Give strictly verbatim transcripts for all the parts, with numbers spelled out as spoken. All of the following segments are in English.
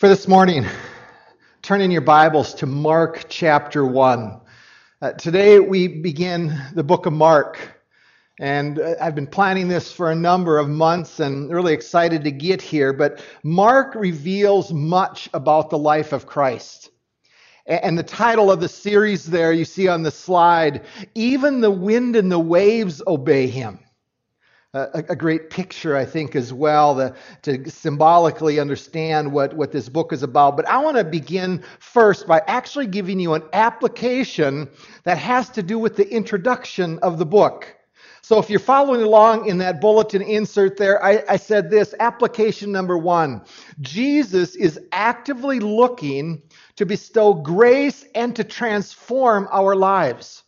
For this morning, turn in your Bibles to Mark chapter one. Uh, today we begin the book of Mark, and I've been planning this for a number of months and really excited to get here, but Mark reveals much about the life of Christ. And the title of the series there you see on the slide, Even the Wind and the Waves Obey Him. A, a great picture, I think, as well, the, to symbolically understand what, what this book is about. But I want to begin first by actually giving you an application that has to do with the introduction of the book. So if you're following along in that bulletin insert there, I, I said this, application number one, Jesus is actively looking to bestow grace and to transform our lives.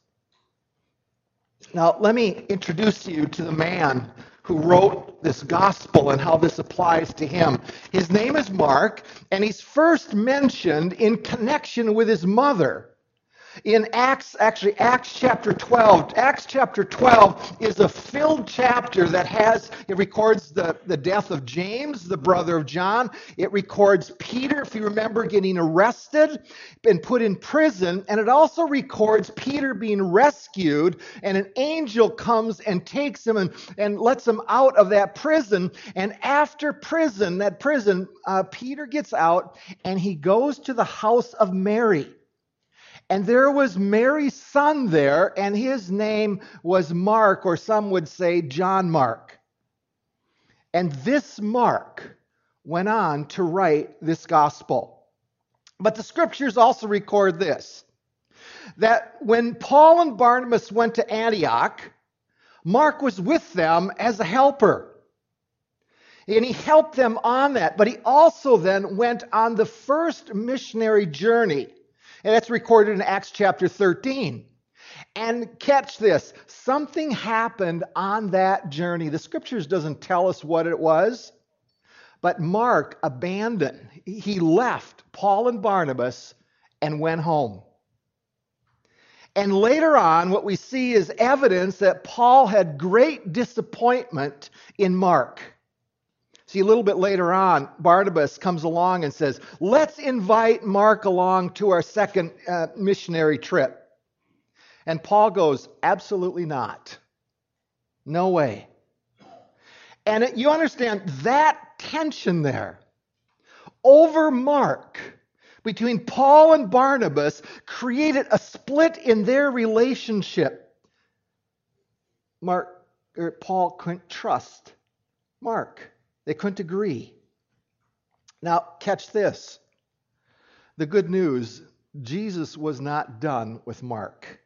Now, let me introduce you to the man who wrote this gospel and how this applies to him. His name is Mark, and he's first mentioned in connection with his mother. In Acts, actually, Acts chapter twelve. Acts chapter twelve is a filled chapter that has, it records the, the death of James, the brother of John. It records Peter, if you remember, getting arrested and put in prison. And it also records Peter being rescued, and an angel comes and takes him and, and lets him out of that prison. And after prison, that prison, uh, Peter gets out and he goes to the house of Mary. And there was Mary's son there, and his name was Mark, or some would say John Mark. And this Mark went on to write this gospel. But the scriptures also record this, that when Paul and Barnabas went to Antioch, Mark was with them as a helper. And he helped them on that, but he also then went on the first missionary journey. And that's recorded in Acts chapter thirteen. And catch this, something happened on that journey. The scriptures doesn't tell us what it was, but Mark abandoned. He left Paul and Barnabas and went home. And later on, what we see is evidence that Paul had great disappointment in Mark. See, a little bit later on, Barnabas comes along and says, let's invite Mark along to our second uh, missionary trip. And Paul goes, absolutely not. No way. And it, you understand that tension there over Mark between Paul and Barnabas created a split in their relationship. Mark, or Paul couldn't trust Mark. They couldn't agree. Now, catch this. The good news, Jesus was not done with Mark.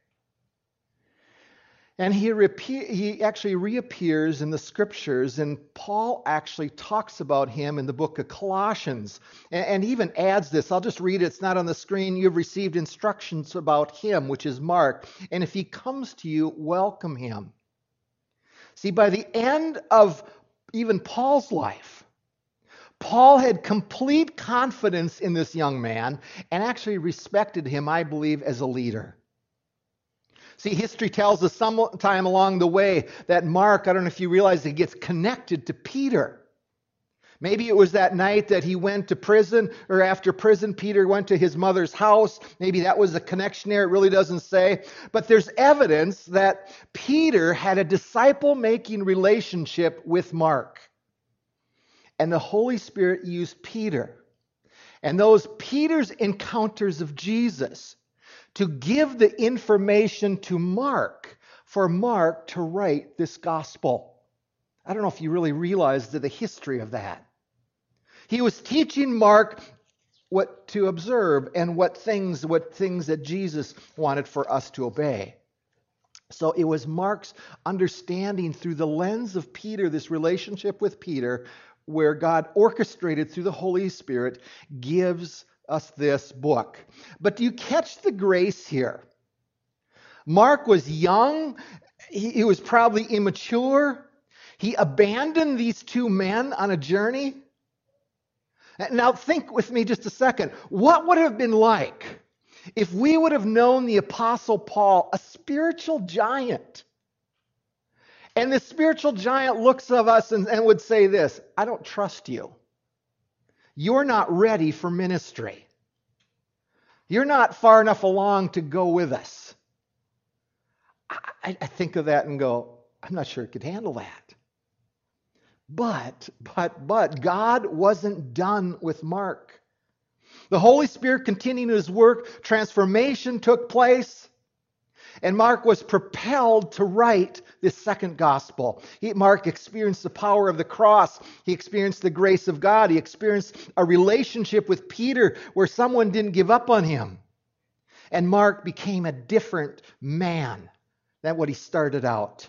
And he, repe- he actually reappears in the scriptures, and Paul actually talks about him in the book of Colossians, and, and even adds this. I'll just read it. It's not on the screen. You've received instructions about him, which is Mark. And if he comes to you, welcome him. See, by the end of even Paul's life, Paul had complete confidence in this young man and actually respected him, I believe, as a leader. See, history tells us sometime along the way that Mark, I don't know if you realize, he gets connected to Peter. Maybe it was that night that he went to prison, or after prison, Peter went to his mother's house. Maybe that was a connection there. It really doesn't say. But there's evidence that Peter had a disciple-making relationship with Mark. And the Holy Spirit used Peter and those Peter's encounters of Jesus to give the information to Mark for Mark to write this gospel. I don't know if you really realize the history of that. He was teaching Mark what to observe and what things, what things that Jesus wanted for us to obey. So it was Mark's understanding through the lens of Peter, this relationship with Peter, where God orchestrated through the Holy Spirit, gives us this book. But do you catch the grace here? Mark was young. He, he was probably immature. He abandoned these two men on a journey. Now think with me just a second. What would it have been like if we would have known the Apostle Paul, a spiritual giant? And the spiritual giant looks at us and, and would say this, I don't trust you. you're not ready for ministry. You're not far enough along to go with us. I, I think of that and go, I'm not sure it could handle that. But, but, but, God wasn't done with Mark. The Holy Spirit continued his work. Transformation took place. And Mark was propelled to write this second gospel. He, Mark experienced the power of the cross. He experienced the grace of God. He experienced a relationship with Peter where someone didn't give up on him. And Mark became a different man than what he started out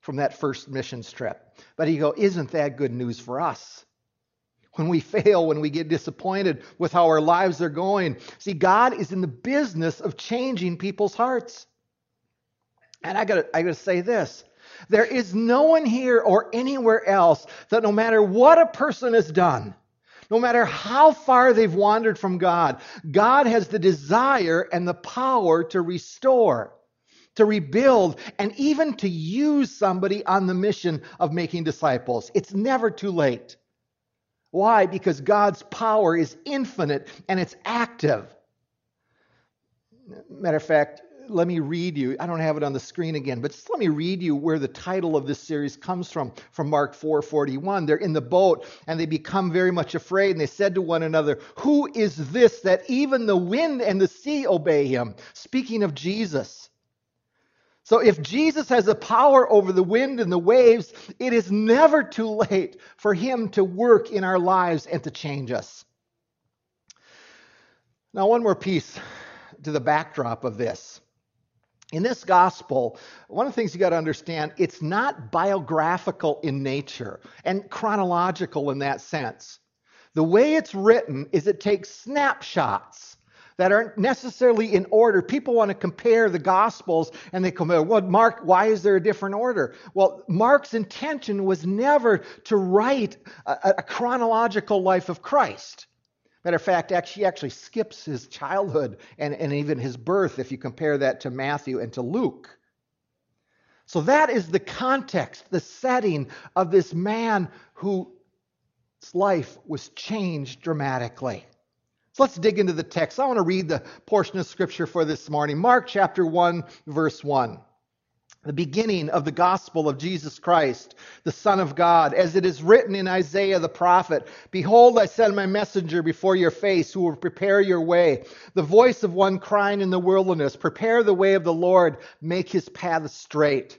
from that first missions trip. But you go, isn't that good news for us? When we fail, when we get disappointed with how our lives are going. See, God is in the business of changing people's hearts. And I gotta, I gotta say this. There is no one here or anywhere else that no matter what a person has done, no matter how far they've wandered from God, God has the desire and the power to restore, to rebuild, and even to use somebody on the mission of making disciples. It's never too late. Why? Because God's power is infinite and it's active. Matter of fact, let me read you. I don't have it on the screen again, but just let me read you where the title of this series comes from, from Mark four forty-one. They're in the boat and they become very much afraid. And they said to one another, "Who is this that even the wind and the sea obey him?" Speaking of Jesus. So if Jesus has the power over the wind and the waves, it is never too late for him to work in our lives and to change us. Now, one more piece to the backdrop of this. In this gospel, one of the things you got to understand, it's not biographical in nature and chronological in that sense. The way it's written is it takes snapshots that aren't necessarily in order. People want to compare the Gospels and they compare, well, Mark, why is there a different order? Well, Mark's intention was never to write a, a chronological life of Christ. Matter of fact, actually, he actually skips his childhood and, and even his birth if you compare that to Matthew and to Luke. So that is the context, the setting of this man whose life was changed dramatically. So let's dig into the text. I want to read the portion of Scripture for this morning. Mark chapter one, verse one. The beginning of the gospel of Jesus Christ, the Son of God, as it is written in Isaiah the prophet, "Behold, I send my messenger before your face, who will prepare your way. The voice of one crying in the wilderness, prepare the way of the Lord, make his path straight."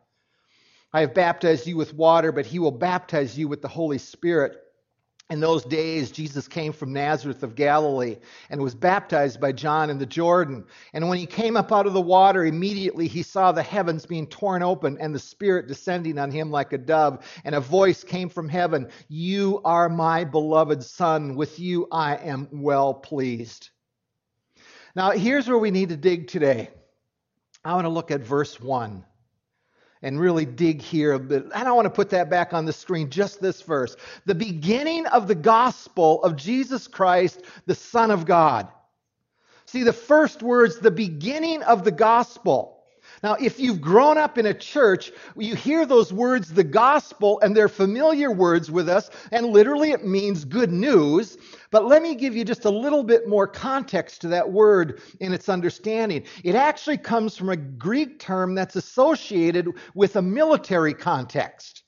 I have baptized you with water, but he will baptize you with the Holy Spirit." In those days, Jesus came from Nazareth of Galilee and was baptized by John in the Jordan. And when he came up out of the water, immediately he saw the heavens being torn open and the Spirit descending on him like a dove. And a voice came from heaven, "You are my beloved Son. With you I am well pleased." Now, here's where we need to dig today. I want to look at verse one. And really dig here a bit. And I want to put that back on the screen, just this verse. The beginning of the gospel of Jesus Christ, the Son of God. See, the first words, the beginning of the gospel. Now, if you've grown up in a church, you hear those words, the gospel, and they're familiar words with us, and literally it means good news. But let me give you just a little bit more context to that word in its understanding. It actually comes from a Greek term that's associated with a military context.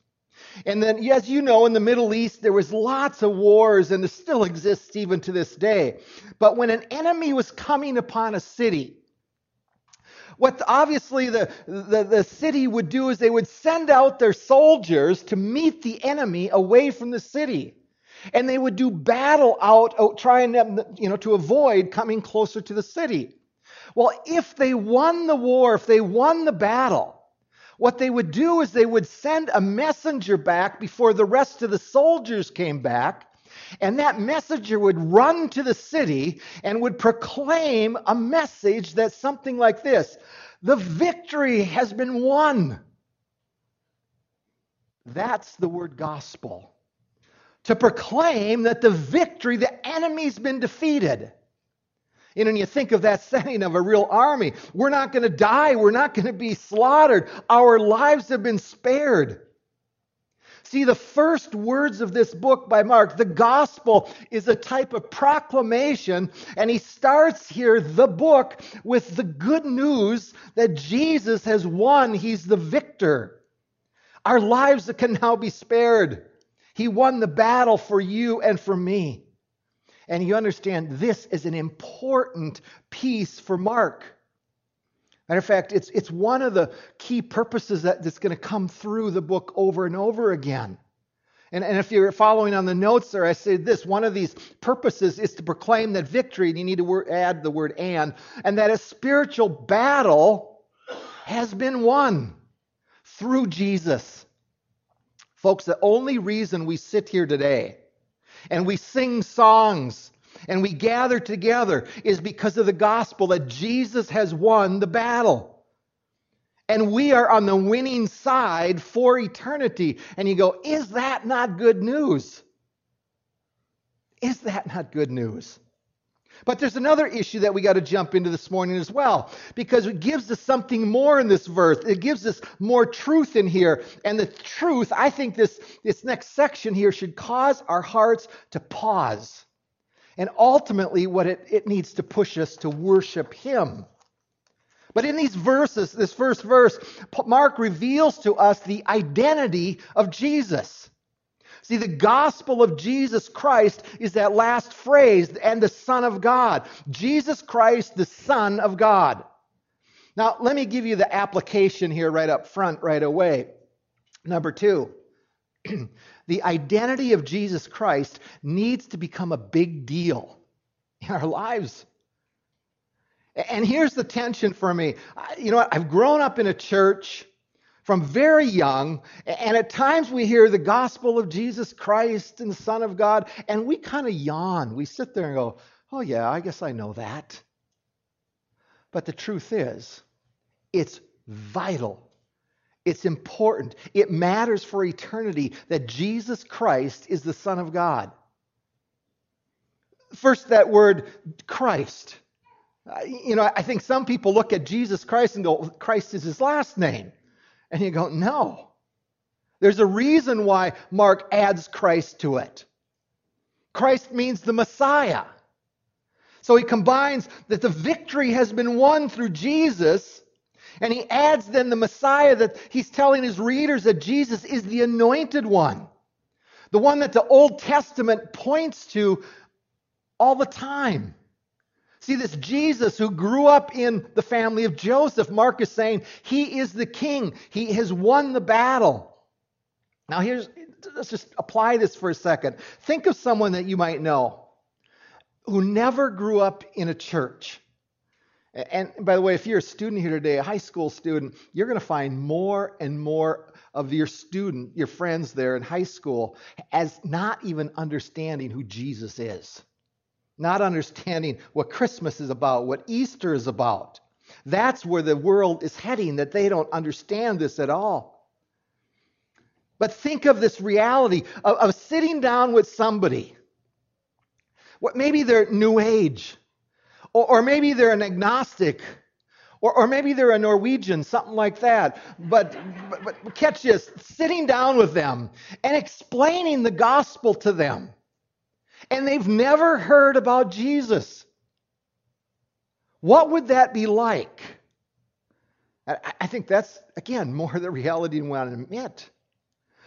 And then, as you know, in the Middle East, there was lots of wars, and it still exists even to this day. But when an enemy was coming upon a city, what obviously the, the, the city would do is they would send out their soldiers to meet the enemy away from the city. And they would do battle out, out trying to, you know, to avoid coming closer to the city. Well, if they won the war, if they won the battle, what they would do is they would send a messenger back before the rest of the soldiers came back. And that messenger would run to the city and would proclaim a message that's something like this: the victory has been won. That's the word gospel. To proclaim that the victory, the enemy's been defeated. You know, and you think of that setting of a real army. We're not going to die. We're not going to be slaughtered. Our lives have been spared. See, the first words of this book by Mark, the gospel, is a type of proclamation. And he starts here, the book, with the good news that Jesus has won. He's the victor. Our lives can now be spared. He won the battle for you and for me. And you understand, this is an important piece for Mark. Matter of fact, it's, it's one of the key purposes that, that's going to come through the book over and over again. And, and if you're following on the notes there, I said this, one of these purposes is to proclaim that victory, and you need to word, add the word and, and that a spiritual battle has been won through Jesus. Folks, the only reason we sit here today and we sing songs and we gather together is because of the gospel that Jesus has won the battle. And we are on the winning side for eternity. And you go, is that not good news? Is that not good news? But there's another issue that we got to jump into this morning as well, because it gives us something more in this verse. It gives us more truth in here. And the truth, I think this, this next section here should cause our hearts to pause. And ultimately what it, it needs to push us to worship him. But in these verses, this first verse, Mark reveals to us the identity of Jesus. See, the gospel of Jesus Christ is that last phrase, and the Son of God. Jesus Christ, the Son of God. Now, let me give you the application here right up front, right away. Number two, the identity of Jesus Christ needs to become a big deal in our lives. And here's the tension for me. You know what? I've grown up in a church from very young, and at times we hear the gospel of Jesus Christ and the Son of God, and we kind of yawn. We sit there and go, oh yeah, I guess I know that. But the truth is, it's vital. It's important. It matters for eternity that Jesus Christ is the Son of God. First, that word, Christ. You know, I think some people look at Jesus Christ and go, Christ is his last name. And you go, no. There's a reason why Mark adds Christ to it. Christ means the Messiah. So he combines that the victory has been won through Jesus, and he adds then the Messiah, that he's telling his readers that Jesus is the anointed one, the one that the Old Testament points to all the time. See, this Jesus who grew up in the family of Joseph, Mark is saying he is the king. He has won the battle. Now here's, let's just apply this for a second. Think of someone that you might know who never grew up in a church. And by the way, if you're a student here today, a high school student, you're going to find more and more of your student, your friends there in high school, as not even understanding who Jesus is. Not understanding what Christmas is about, what Easter is about. That's where the world is heading, that they don't understand this at all. But think of this reality of, of sitting down with somebody. What, maybe they're New Age, or, or maybe they're an agnostic, or, or maybe they're a Norwegian, something like that. But, but, but catch this, sitting down with them and explaining the gospel to them. And they've never heard about Jesus. What would that be like? I think that's, again, more the reality than we want to admit.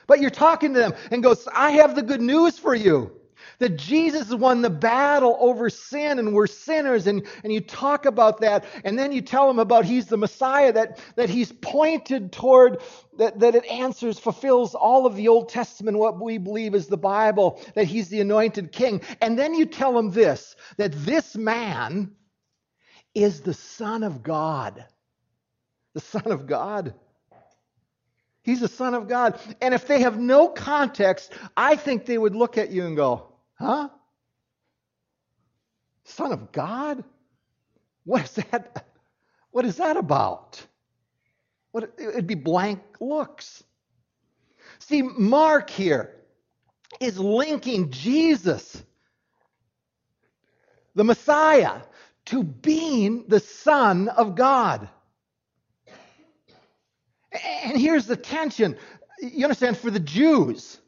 But you're talking to them and goes, I have the good news for you, that Jesus won the battle over sin, and we're sinners, and, and you talk about that, and then you tell them about he's the Messiah, that, that he's pointed toward, that, that it answers, fulfills all of the Old Testament, what we believe is the Bible, that he's the anointed king. And then you tell them this, that this man is the Son of God. The Son of God. He's the Son of God. And if they have no context, I think they would look at you and go, Huh? Son of God? What is that? What is that about? What, it'd be blank looks. See, Mark here is linking Jesus, the Messiah, to being the Son of God. And here's the tension. You understand, for the Jews,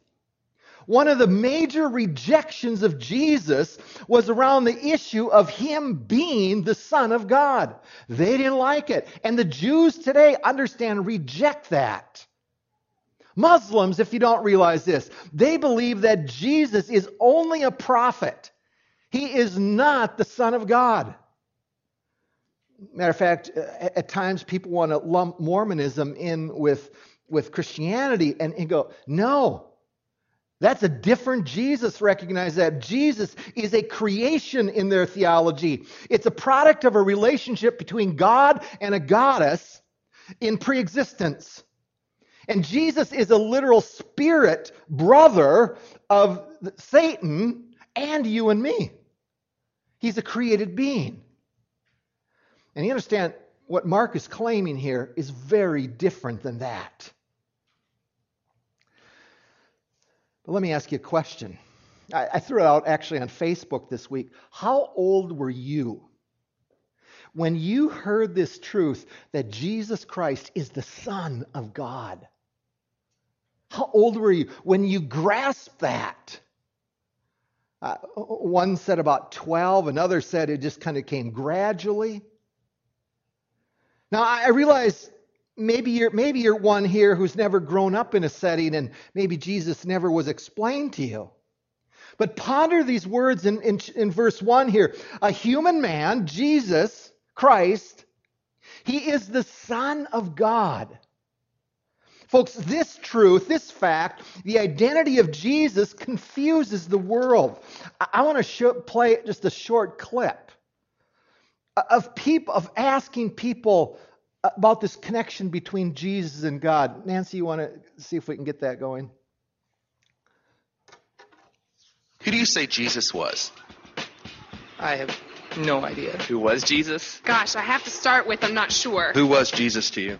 one of the major rejections of Jesus was around the issue of him being the Son of God. They didn't like it. And the Jews today, understand, reject that. Muslims, if you don't realize this, they believe that Jesus is only a prophet. He is not the Son of God. Matter of fact, at times people want to lump Mormonism in with, with Christianity and, and go, no, that's a different Jesus. Recognize that. Jesus is a creation in their theology. It's a product of a relationship between God and a goddess in preexistence. And Jesus is a literal spirit brother of Satan and you and me. He's a created being. And you understand, what Mark is claiming here is very different than that. But let me ask you a question. I, I threw it out actually on Facebook this week. How old were you when you heard this truth that Jesus Christ is the Son of God? How old were you when you grasped that? Uh, one said about twelve, another said it just kind of came gradually. Now, I realize maybe you're, maybe you're one here who's never grown up in a setting and maybe Jesus never was explained to you. But ponder these words in, in, in verse one here. A human man, Jesus Christ, he is the Son of God. Folks, this truth, this fact, the identity of Jesus confuses the world. I, I want to show, play just a short clip of people of asking people about this connection between Jesus and God. Nancy, you want to see if we can get that going? Who do you say Jesus was? I have no idea. Who was Jesus? Gosh, I have to start with I'm not sure. Who was Jesus to you?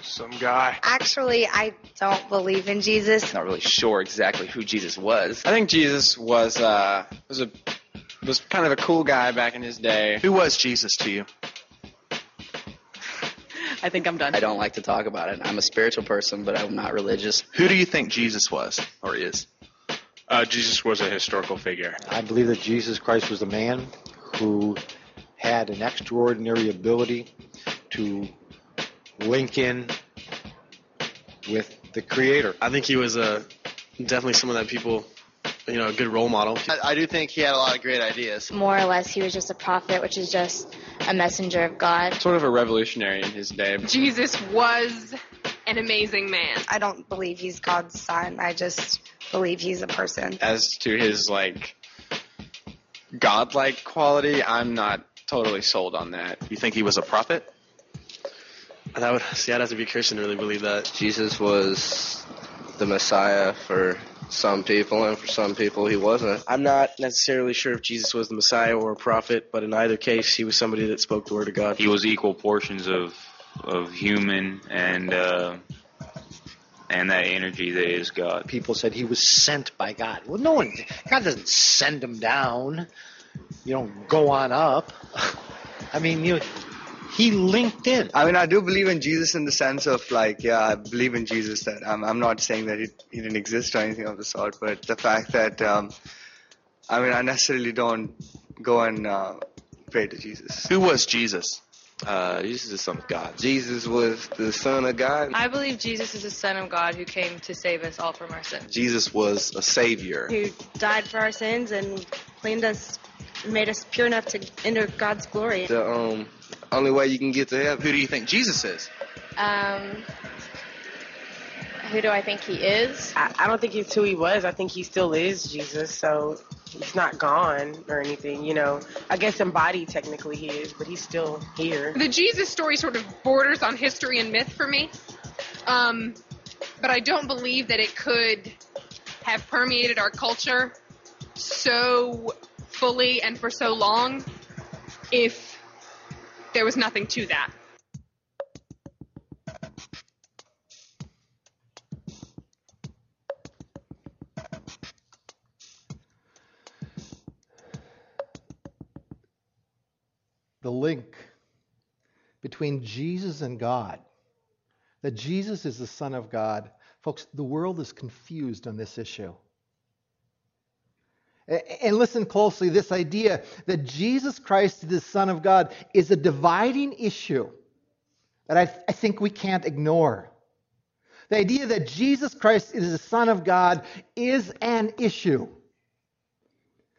Some guy. Actually, I don't believe in Jesus. I'm not really sure exactly who Jesus was. I think Jesus was uh was a was kind of a cool guy back in his day. Who was Jesus to you? I think I'm done. I don't like to talk about it. I'm a spiritual person, but I'm not religious. Who do you think Jesus was or is? Uh, Jesus was a historical figure. I believe that Jesus Christ was a man who had an extraordinary ability to link in with the Creator. I think he was uh, definitely someone that people... you know, a good role model. I, I do think he had a lot of great ideas. More or less, he was just a prophet, which is just a messenger of God. Sort of a revolutionary in his day. Jesus was an amazing man. I don't believe he's God's son. I just believe he's a person. As to his, like, godlike quality, I'm not totally sold on that. You think he was a prophet? That would, see, I'd have to be Christian to really believe that. Jesus was the Messiah for... some people, and for some people he wasn't. I'm not necessarily sure if Jesus was the Messiah or a prophet, but in either case, he was somebody that spoke the word of God. He was equal portions of of human and uh, and that energy that is God. People said he was sent by God. Well, no one, God doesn't send him down. You don't go on up. I mean, you. He linked in. I mean, I do believe in Jesus in the sense of like, yeah, I believe in Jesus. That I'm, I'm not saying that he, he didn't exist or anything of the sort, but the fact that, um, I mean, I necessarily don't go and uh, pray to Jesus. Who was Jesus? Uh, Jesus is the Son of God. Jesus was the Son of God. I believe Jesus is the Son of God who came to save us all from our sins. Jesus was a Savior. Who died for our sins and cleaned us, made us pure enough to enter God's glory. The, um... only way you can get to heaven. Who do you think Jesus is? Um, who do I think he is? I, I don't think he's who he was. I think he still is Jesus, so he's not gone or anything, you know. I guess in body technically he is, but he's still here. The Jesus story sort of borders on history and myth for me, um, but I don't believe that it could have permeated our culture so fully and for so long if there was nothing to that. The link between Jesus and God, that Jesus is the Son of God. Folks, the world is confused on this issue. And listen closely, this idea that Jesus Christ is the Son of God is a dividing issue that I, th- I think we can't ignore. The idea that Jesus Christ is the Son of God is an issue.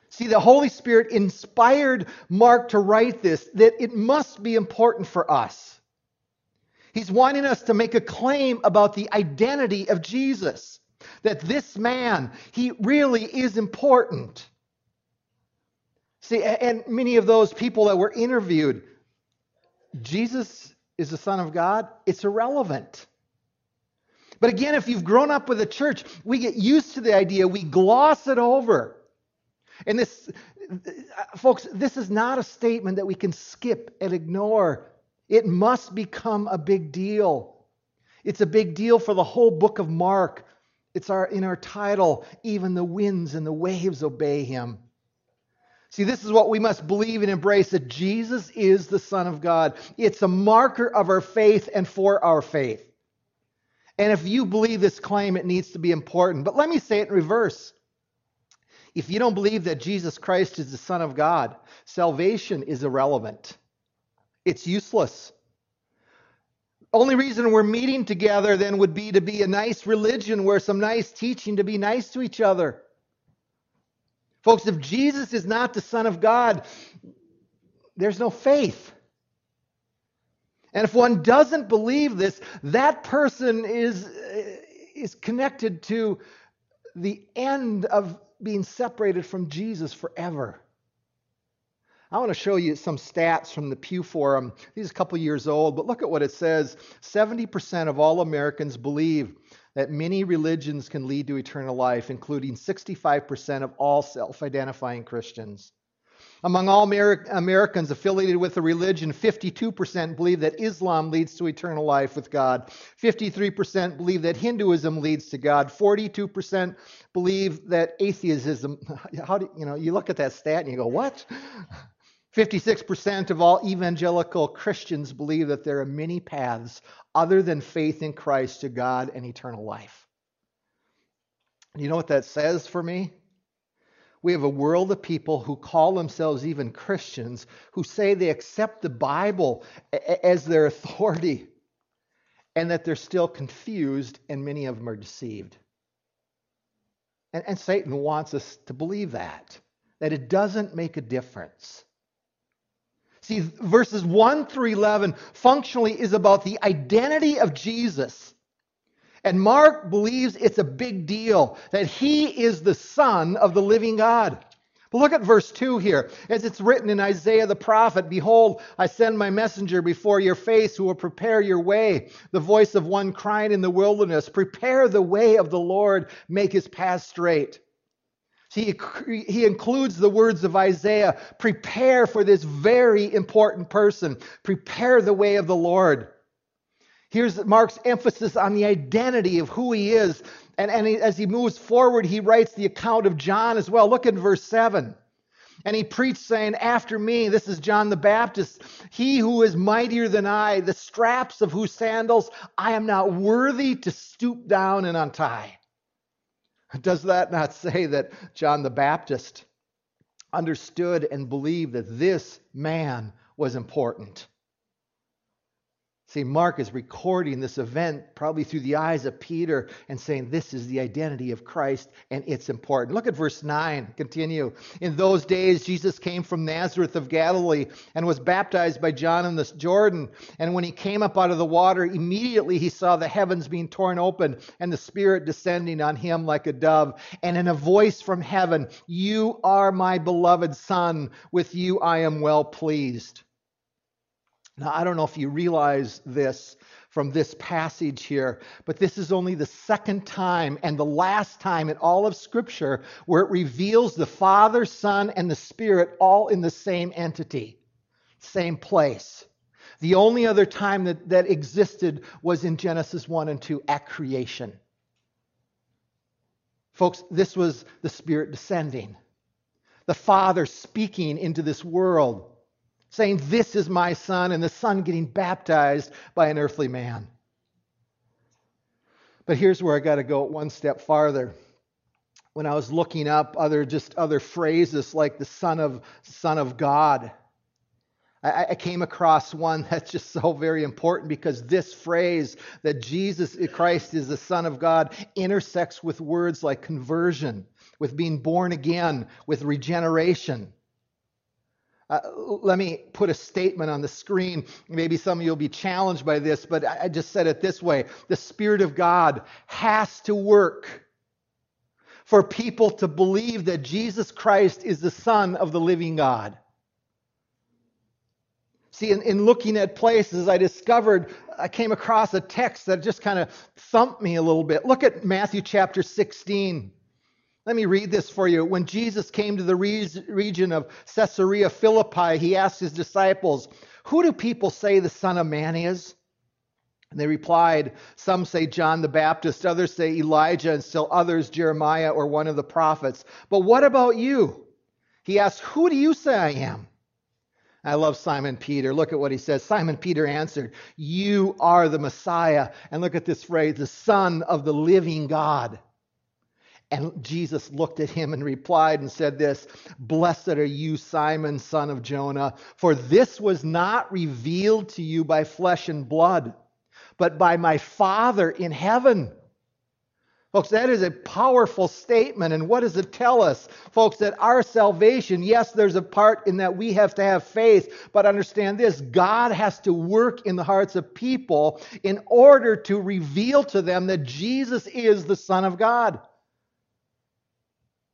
See, the Holy Spirit inspired Mark to write this, that it must be important for us. He's wanting us to make a claim about the identity of Jesus, that this man, he really is important. See, and many of those people that were interviewed, Jesus is the Son of God, it's irrelevant. But again, if you've grown up with the church, we get used to the idea, we gloss it over. And this, folks, this is not a statement that we can skip and ignore. It must become a big deal. It's a big deal for the whole book of Mark. It's our in our title, even the winds and the waves obey him. See, this is what we must believe and embrace, that Jesus is the Son of God. It's a marker of our faith and for our faith. And if you believe this claim, it needs to be important. But let me say it in reverse. If you don't believe that Jesus Christ is the Son of God, salvation is irrelevant. It's useless. Only reason we're meeting together then would be to be a nice religion where some nice teaching to be nice to each other. Folks, if Jesus is not the Son of God, there's no faith. And if one doesn't believe this, that person is, is connected to the end of being separated from Jesus forever. I want to show you some stats from the Pew Forum. These are a couple years old, but look at what it says. seventy percent of all Americans believe that many religions can lead to eternal life, including sixty-five percent of all self-identifying Christians. Among all Amer- Americans affiliated with a religion, fifty-two percent believe that Islam leads to eternal life with God. fifty-three percent believe that Hinduism leads to God. forty-two percent believe that atheism. How do you know? You look at that stat and you go, what? fifty-six percent of all evangelical Christians believe that there are many paths other than faith in Christ to God and eternal life. You know what that says for me? We have a world of people who call themselves even Christians, who say they accept the Bible as their authority, and that they're still confused, and many of them are deceived. And, and Satan wants us to believe that, that it doesn't make a difference. See, verses one through eleven functionally is about the identity of Jesus. And Mark believes it's a big deal that he is the Son of the living God. But look at verse two here. As it's written in Isaiah the prophet, "Behold, I send my messenger before your face who will prepare your way. The voice of one crying in the wilderness, prepare the way of the Lord, make his path straight." He, he includes the words of Isaiah, prepare for this very important person. Prepare the way of the Lord. Here's Mark's emphasis on the identity of who he is. And, and he, as he moves forward, he writes the account of John as well. Look at verse seven. And he preached saying, after me, this is John the Baptist, he who is mightier than I, the straps of whose sandals I am not worthy to stoop down and untie. Does that not say that John the Baptist understood and believed that this man was important? See, Mark is recording this event probably through the eyes of Peter and saying this is the identity of Christ and it's important. Look at verse nine, continue. In those days, Jesus came from Nazareth of Galilee and was baptized by John in the Jordan. And when he came up out of the water, immediately he saw the heavens being torn open and the Spirit descending on him like a dove. And in a voice from heaven, "You are my beloved Son, with you I am well pleased." Now, I don't know if you realize this, from this passage here, but this is only the second time and the last time in all of Scripture where it reveals the Father, Son, and the Spirit all in the same entity, same place. The only other time that, that existed was in Genesis one and two at creation. Folks, this was the Spirit descending. The Father speaking into this world, saying, "This is my Son," and the Son getting baptized by an earthly man. But here's where I got to go one step farther. When I was looking up other just other phrases like the Son of Son of God, I, I came across one that's just so very important, because this phrase that Jesus Christ is the Son of God intersects with words like conversion, with being born again, with regeneration. Uh, let me put a statement on the screen. Maybe some of you will be challenged by this, but I just said it this way. The Spirit of God has to work for people to believe that Jesus Christ is the Son of the living God. See, in, in looking at places, I discovered, I came across a text that just kind of thumped me a little bit. Look at Matthew chapter sixteen. Let me read this for you. When Jesus came to the region of Caesarea Philippi, he asked his disciples, "Who do people say the Son of Man is?" And they replied, "Some say John the Baptist, others say Elijah, and still others Jeremiah or one of the prophets. But what about you?" He asked, "Who do you say I am?" I love Simon Peter. Look at what he says. Simon Peter answered, "You are the Messiah." And look at this phrase, "the Son of the living God." And Jesus looked at him and replied and said this, "Blessed are you, Simon, son of Jonah, for this was not revealed to you by flesh and blood, but by my Father in heaven." Folks, that is a powerful statement. And what does it tell us? Folks, that our salvation, yes, there's a part in that we have to have faith, but understand this, God has to work in the hearts of people in order to reveal to them that Jesus is the Son of God.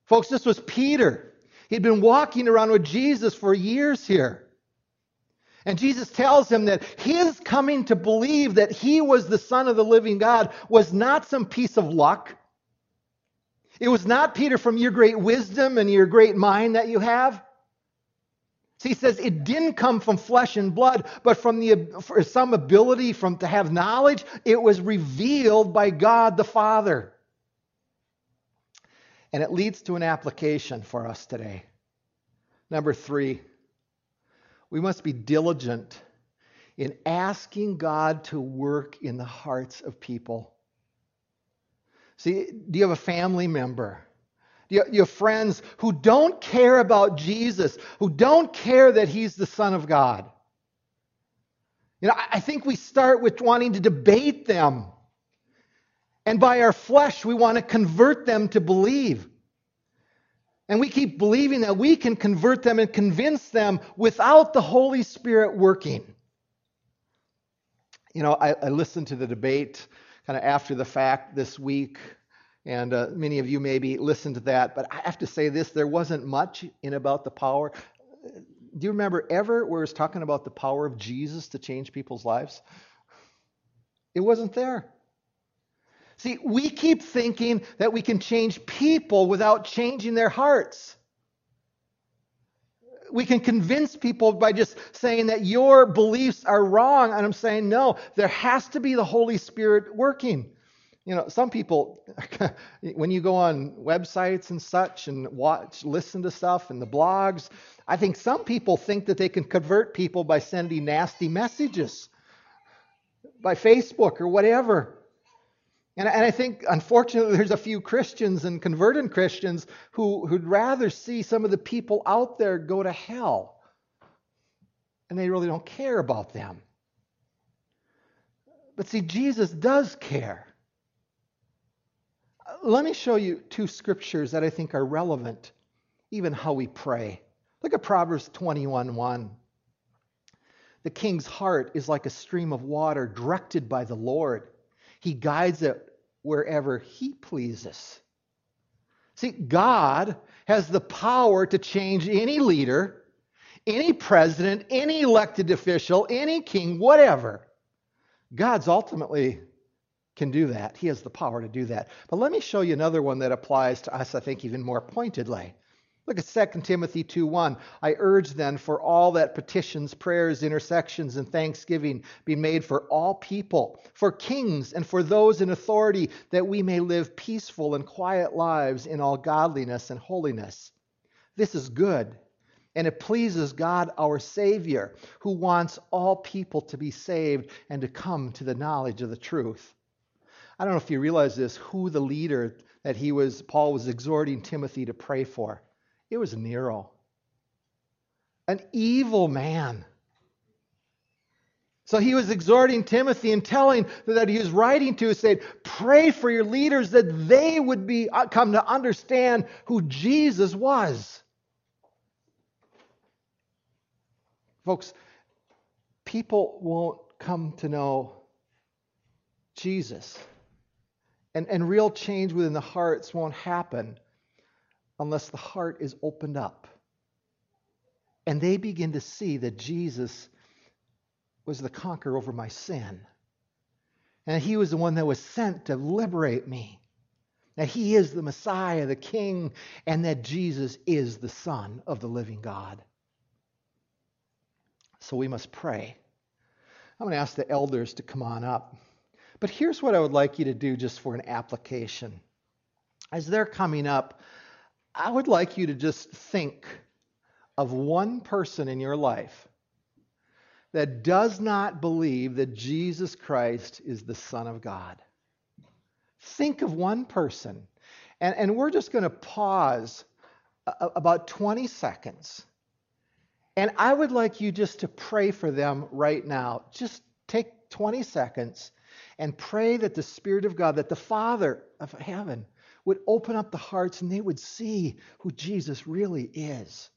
Folks, this was Peter. He'd been walking around with Jesus for years here. And Jesus tells him that his coming to believe that he was the Son of the living God was not some piece of luck. It was not, Peter, from your great wisdom and your great mind that you have. So he says it didn't come from flesh and blood, but from the some ability from to have knowledge. It was revealed by God the Father. And it leads to an application for us today. Number three, we must be diligent in asking God to work in the hearts of people. See, do you have a family member? Do you, you have friends who don't care about Jesus, who don't care that he's the Son of God? You know, I, I think we start with wanting to debate them. And by our flesh, we want to convert them to believe. And we keep believing that we can convert them and convince them without the Holy Spirit working. You know, I, I listened to the debate kind of after the fact this week, and uh, many of you maybe listened to that, but I have to say this, there wasn't much in about the power. Do you remember ever where it was talking about the power of Jesus to change people's lives? It wasn't there. See, we keep thinking that we can change people without changing their hearts. We can convince people by just saying that your beliefs are wrong. And I'm saying, no, there has to be the Holy Spirit working. You know, some people, when you go on websites and such and watch, listen to stuff and the blogs, I think some people think that they can convert people by sending nasty messages by Facebook or whatever. And I think, unfortunately, there's a few Christians and converted Christians who, who'd rather see some of the people out there go to hell. And they really don't care about them. But see, Jesus does care. Let me show you two scriptures that I think are relevant, even how we pray. Look at Proverbs twenty-one one. The king's heart is like a stream of water directed by the Lord. He guides it wherever he pleases. See, God has the power to change any leader, any president, any elected official, any king, whatever. God's ultimately can do that. He has the power to do that. But let me show you another one that applies to us, I think, even more pointedly. Look at Second Timothy two one. I urge then for all that petitions, prayers, intercessions, and thanksgiving be made for all people, for kings and for those in authority, that we may live peaceful and quiet lives in all godliness and holiness. This is good, and it pleases God our Savior, who wants all people to be saved and to come to the knowledge of the truth. I don't know if you realize this, who the leader that he was, Paul was exhorting Timothy to pray for. It was Nero, an evil man. So he was exhorting Timothy and telling that he was writing to, saying, pray for your leaders that they would be come to understand who Jesus was. Folks, people won't come to know Jesus. And, and real change within the hearts won't happen unless the heart is opened up and they begin to see that Jesus was the conqueror over my sin, and he was the one that was sent to liberate me, that he is the Messiah, the King, and that Jesus is the Son of the living God. So we must pray. I'm going to ask the elders to come on up. But here's what I would like you to do just for an application. As they're coming up, I would like you to just think of one person in your life that does not believe that Jesus Christ is the Son of God. Think of one person. And, and we're just going to pause a, about twenty seconds. And I would like you just to pray for them right now. Just take twenty seconds and pray that the Spirit of God, that the Father of heaven would open up the hearts and they would see who Jesus really is.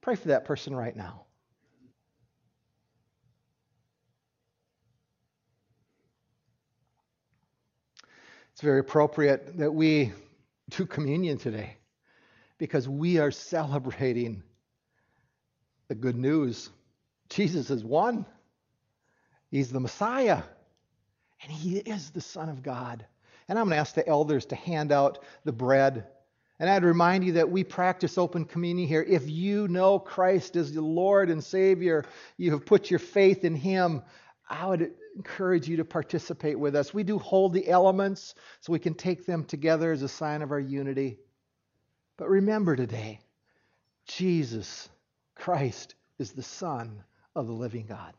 Pray for that person right now. It's very appropriate that we do communion today because we are celebrating the good news. Jesus is one. He's the Messiah, and he is the Son of God. And I'm going to ask the elders to hand out the bread. And I'd remind you that we practice open communion here. If you know Christ as the Lord and Savior, you have put your faith in him, I would encourage you to participate with us. We do hold the elements so we can take them together as a sign of our unity. But remember today, Jesus Christ is the Son of the living God.